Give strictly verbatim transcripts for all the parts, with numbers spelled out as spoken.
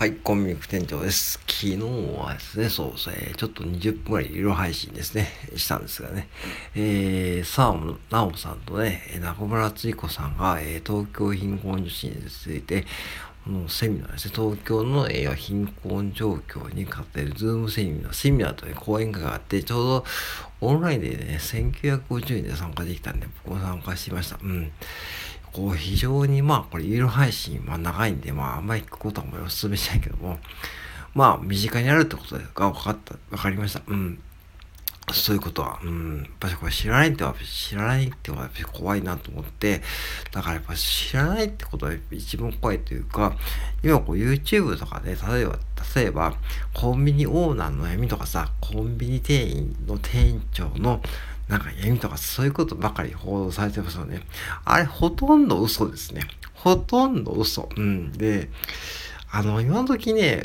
はい、コンビニ副店長です。昨日はですね、そうですね、ちょっとにじゅっぷんぐらい有料配信ですね、したんですがね、えー、沢野直さんとね、中村敦彦さんが、えー、東京貧困女子について、このセミナーですね、東京の、えー、貧困状況に関するズームセミナー、セミナーという講演会があって、ちょうどオンラインでね、せんきゅうひゃくごじゅうえんで参加できたんで、僕も参加しました。うん。こう非常にまあこれ有料配信は長いんでまああんまり聞くことはもうお勧めしないけどもまあ身近にあるってことが分かった分かりました。うんそういうことはうんやっぱりこれ知らないっては知らないってはやっぱり怖いなと思ってだからやっぱ知らないってことは一番怖いというか今こう YouTube とかで例えば例えばコンビニオーナーの闇とかさコンビニ店員の店長のなんか闇とかそういうことばかり報道されてますよね。あれほとんど嘘ですね。ほとんど嘘。うん。で、あの、今の時ね、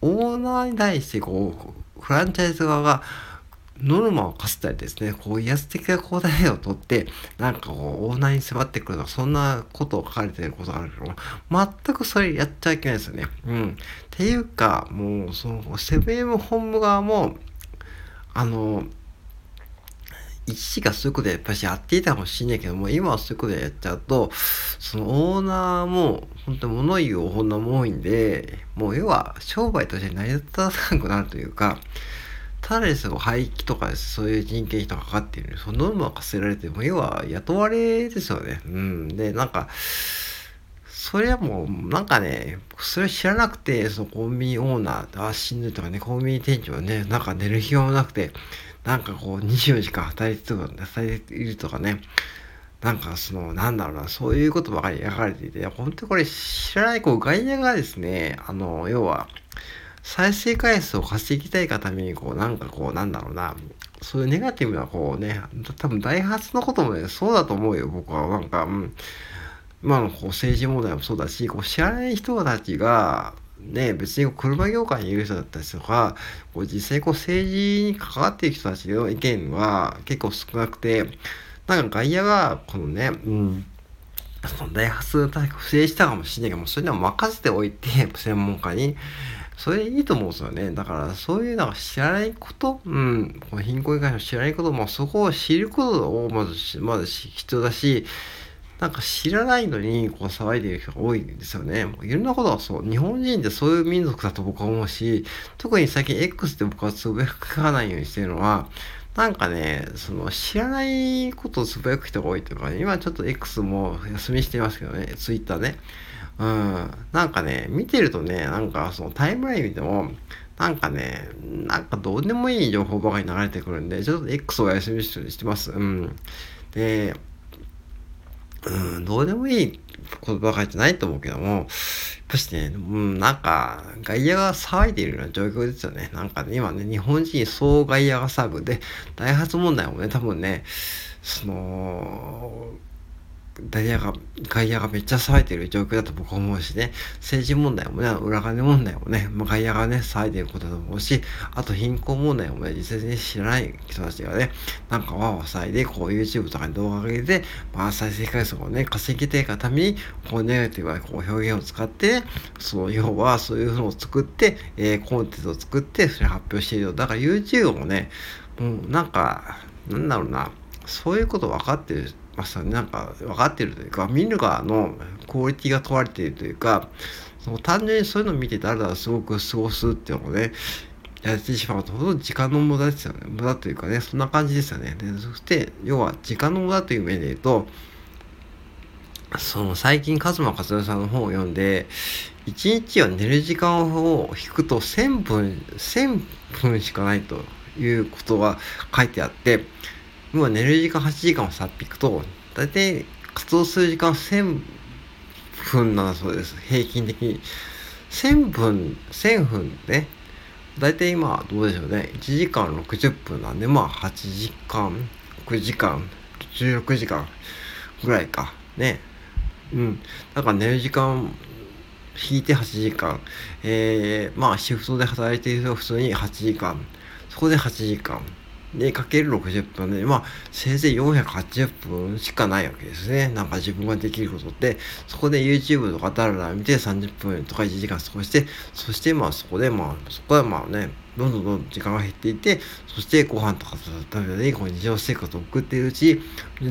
オーナーに対してこう、フランチャイズ側がノルマを課したりですね、こう威圧的な行動をとって、なんかこう、オーナーに迫ってくるとか、そんなことを書かれてることがあるけど、全くそれやっちゃいけないですよね。うん。っていうか、もう、その、セブンイレブン本部側も、あの、一時がそういうことでやっぱりやっていたかもしれないけども今はそういうことでやっちゃうとそのオーナーも本当に物言う女も多いんでもう要は商売として成り立たなくなるというかただですよ廃棄とかそういう人件費とかかかっているそのノルマを課せられても要は雇われですよねうんでなんかそれはもうなんかねそれを知らなくてそのコンビニオーナーあ死ぬとかねコンビニ店長ねなんか寝る暇もなくてなんかこうにじゅうよじかん働いてるとかねなんかそのなんだろうなそういうことばかり描かれていて本当にこれ知らないこう外野がですねあの要は再生回数を稼ぎたいがためにこうなんかこうなんだろうなそういうネガティブなこうね多分ダイハツのこともねそうだと思うよ僕はなんかうん今のこう政治問題もそうだし、こう知らない人たちが、ね、別に車業界にいる人だったりとか、こう実際こう政治に関わっている人たちの意見は結構少なくて、なんか外野が、このね、うん、その大発大不正したかもしれないけども、それでも任せておいて、専門家に。それいいと思うんですよね。だから、そういうなんか知らないこと、うん、この貧困以外の知らないことも、そこを知ることをまず、まず必要だし、なんか知らないのにこう騒いでいる人が多いんですよね。いろんなことはそう。日本人ってそういう民族だと僕は思うし、特に最近 X で僕はつぶやかないようにしてるのは、なんかね、その知らないことをつぶやく人が多いというか、ね、今ちょっと X も休みしてますけどね、Twitter ね。うん。なんかね、見てるとね、なんかそのタイムライン見ても、なんかね、なんかどうでもいい情報ばかり流れてくるんで、ちょっと X を休みしてます。うん。で、うん、どうでもいいことばかりじゃないと思うけども、やっぱしね、うん、なんか、外野が騒いでいるような状況ですよね。なんかね、今ね、日本人総外野が騒ぐで、ダイハツ問題もね、多分ね、その、外野が、外野がめっちゃ騒いでいる状況だと僕は思うしね、政治問題もね、裏金問題もね、まあ、外野がね、騒いでいることだと思うし、あと貧困問題もね、実際に知らない人たちがね、なんかわわ騒いで、こう YouTube とかに動画を上げて、まあ再生回数をね、稼ぎたいがために、こうネガティブなこう表現を使って、その要はそういうのを作って、えー、コンテンツを作って、それ発表しているよ。だから YouTube もね、もうなんか、なんだろうな、そういうこと分かってる。なんか分かってるというか見る側のクオリティが問われているというかその単純にそういうのを見てたらすごく過ごすっていうのをねやってしまうとほとんど時間の無駄ですよね無駄というかねそんな感じですよねでそして要は時間の無駄という面で言うとその最近勝間和代さんの本を読んでいちにちは寝る時間を引くとせんぷんせんぷんしかないということが書いてあって今寝る時間はちじかんをさっぴくと、だいたい活動する時間せんぷんなんだそうです。平均的に。せんぷん、せんぷんね。だいたい今どうでしょうね。いちじかんろくじゅっぷんなんで、まあはちじかん、くじかん、じゅうろくじかんぐらいか。ね。うん。だから寝る時間、引いてはちじかん。えー、まあシフトで働いている人は普通にはちじかん。そこではちじかん。で、かけるろくじゅっぷんで、まあ、せいぜいよんひゃくはちじゅっぷんしかないわけですね。なんか自分ができることって、そこで YouTube とかダラダラ見てさんじゅっぷんとかいちじかん過ごして、そしてまあそこでまあ、そこはまあね、どんどんどんどん時間が減っていって、そしてご飯とか食べたり、こう日常生活を送っているうち、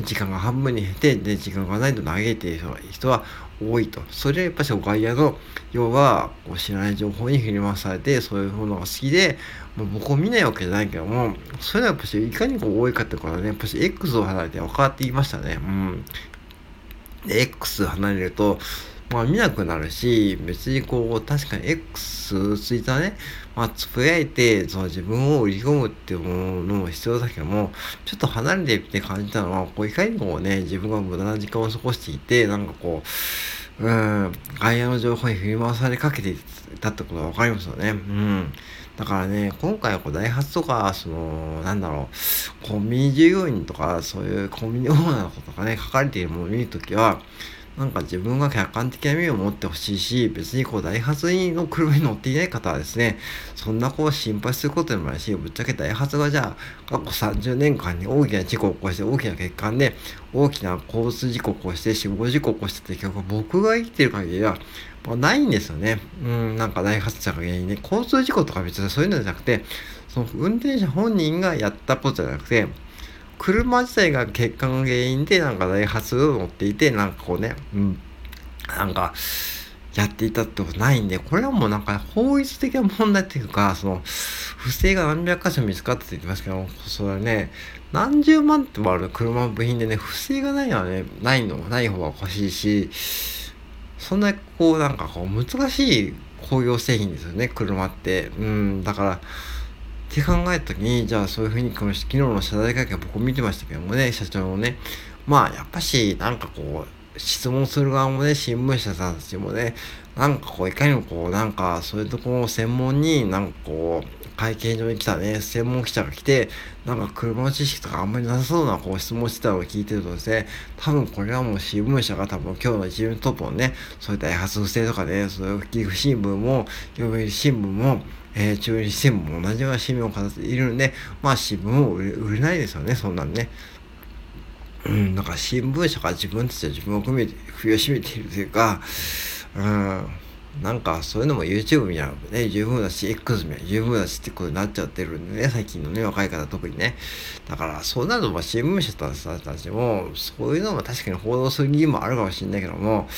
時間が半分に減って、で、時間がないと嘆いている人は多いと。それはやっぱしお外野の、要はこう知らない情報に振り回されて、そういうものが好きで、もう僕を見ないわけじゃないけども、それはやっぱしいかにこう多いかってことはね、やっぱし X を離れて分かっていましたね。うん。で、X 離れると、まあ見なくなるし、別にこう、確かに X、ツイッターね、まあつぶやいて、その自分を売り込むっていうものも必要だけども、ちょっと離れてみて感じたのは、こういかにこうね、自分が無駄な時間を過ごしていて、なんかこう、うん、外野の情報に振り回されかけていたってことがわかりますよね。うん。だからね、今回はこうダイハツとか、その、なんだろう、コンビニ従業員とか、そういうコンビニオーナーのことがね、書かれているものを見るときは、なんか自分が客観的な目を持ってほしいし、別にこうダイハツの車に乗っていない方はですね、そんなこう心配することでもないし、ぶっちゃけダイハツがじゃあ過去さんじゅうねんかんに大きな事故を起こして、大きな欠陥で大きな交通事故を起こして死亡事故を起こしてって結局僕が生きてる限りはまあないんですよね。うん、なんかダイハツ車が原因で、交通事故とか別にそういうのじゃなくて、その運転者本人がやったことじゃなくて、車自体が欠陥が原因で、なんかダイハツを乗っていて、なんかこうね、うん、なんかやっていたってことないんで、これはもうなんか法律的な問題っていうか、その不正が何百箇所見つかったって言ってますけど、それはね、何十万ってもある車の部品でね、不正がないのはね、ないのない方がおかしいし、そんなこうなんかこう難しい工業製品ですよね、車って。うん、だから。って考えたときに、じゃあそういうふうにこの昨日の謝罪会見を僕見てましたけどもね、社長のね、まあやっぱしなんかこう質問する側もね、新聞社さんたちもね、なんかこういかにもこうなんかそういうところを専門になんかこう会見場に来たね、専門記者が来て、なんか車の知識とかあんまりなさそうなこう質問してたのを聞いてるとですね、多分これはもう新聞社が多分今日の一面トップのね、そういったダイハツ不正とかね、そういう寄付新聞も読売新聞もえー、中日新聞も同じような新聞を飾っているので、まあ新聞も売れ、売れないですよね、そんなんね。うん、だから新聞社が自分たちは自分を首を絞めているというか、うん、なんかそういうのも YouTube みたいなのもね、十分だし、X みたいな十分だしってことになっちゃってるんでね、最近のね、若い方特にね。だからそうなると、まあ新聞社たちも、そういうのも確かに報道する義務もあるかもしれないけども、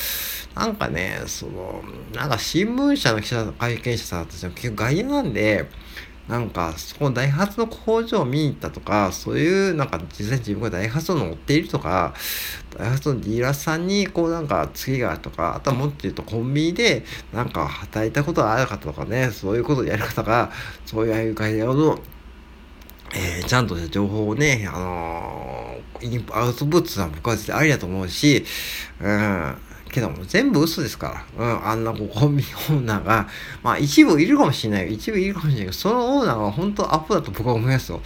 なんかね、その、なんか新聞社の記者、会見者さんたちも結局外野なんで、なんか、そこのダイハツの工場を見に行ったとか、そういう、なんか、実際自分がダイハツを乗っているとか、ダイハツのディーラーさんに、こう、なんか、次があるとか、あとはもっと言うと、コンビニで、なんか、働いたことがある方とかね、そういうことをやる方が、そういうああいう会話の、えー、ちゃんとした情報をね、あのー、インプ、アウトプットは僕は絶対ありだと思うし、うん。けども全部嘘ですから、うん、あんなこうコンビニオーナーが、まあ一部いるかもしれない、一部いるかもしれないけど、そのオーナーは本当アホだと僕は思いますよ。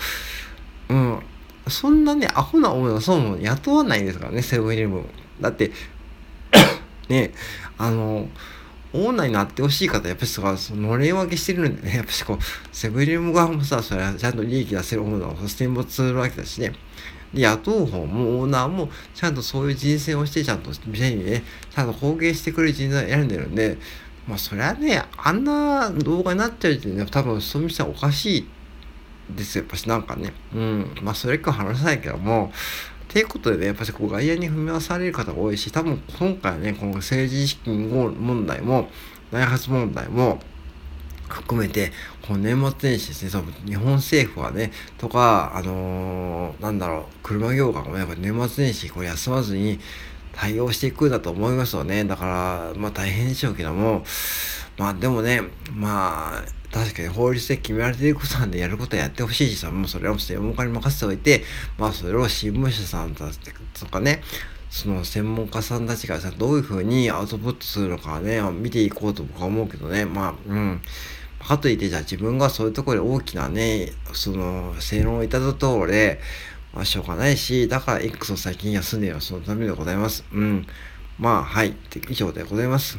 うん、そんなね、アホなオーナー、そうも雇わないですからね、セブンイレブン。だって、ね、あの、オーナーになってほしい方、やっぱりそののれん分けしてるんでね、やっぱしこう、セブンイレブン側もさ、それはちゃんと利益出せるオーナーを選抜するわけだしね。雇う方もオーナーもちゃんとそういう人選をして、ちゃんと店にね、ちゃんと貢献してくれる人材を選んでるんで、まあそれはね、あんな動画になっちゃうってね、多分そういう人はおかしいですよ、やっぱしなんかね。うん。まあそれか話さないけども、っていうことでね、やっぱしこう外野に踏み回される方が多いし、多分今回ね、この政治資金問題も、ダイハツ問題も、含めて、この年末年始ですね、その日本政府はね、とか、あのー、なんだろう、車業界もやっぱ年末年始、こう休まずに対応していくんだと思いますよね。だから、まあ大変でしょうけども、まあでもね、まあ、確かに法律で決められていることなんでやることはやってほしいし、もうそれを専門家に任せておいて、まあそれを新聞社さんたちとかね、その専門家さんたちがさ、どういうふうにアウトプットするのかね、見ていこうと僕は思うけどね、まあ、うん。かといって、じゃあ自分がそういうところで大きなね、その、正論をいただくところで、まあしょうがないし、だから X を最近休んでいるのはそのためでございます。うん。まあ、はい。以上でございます。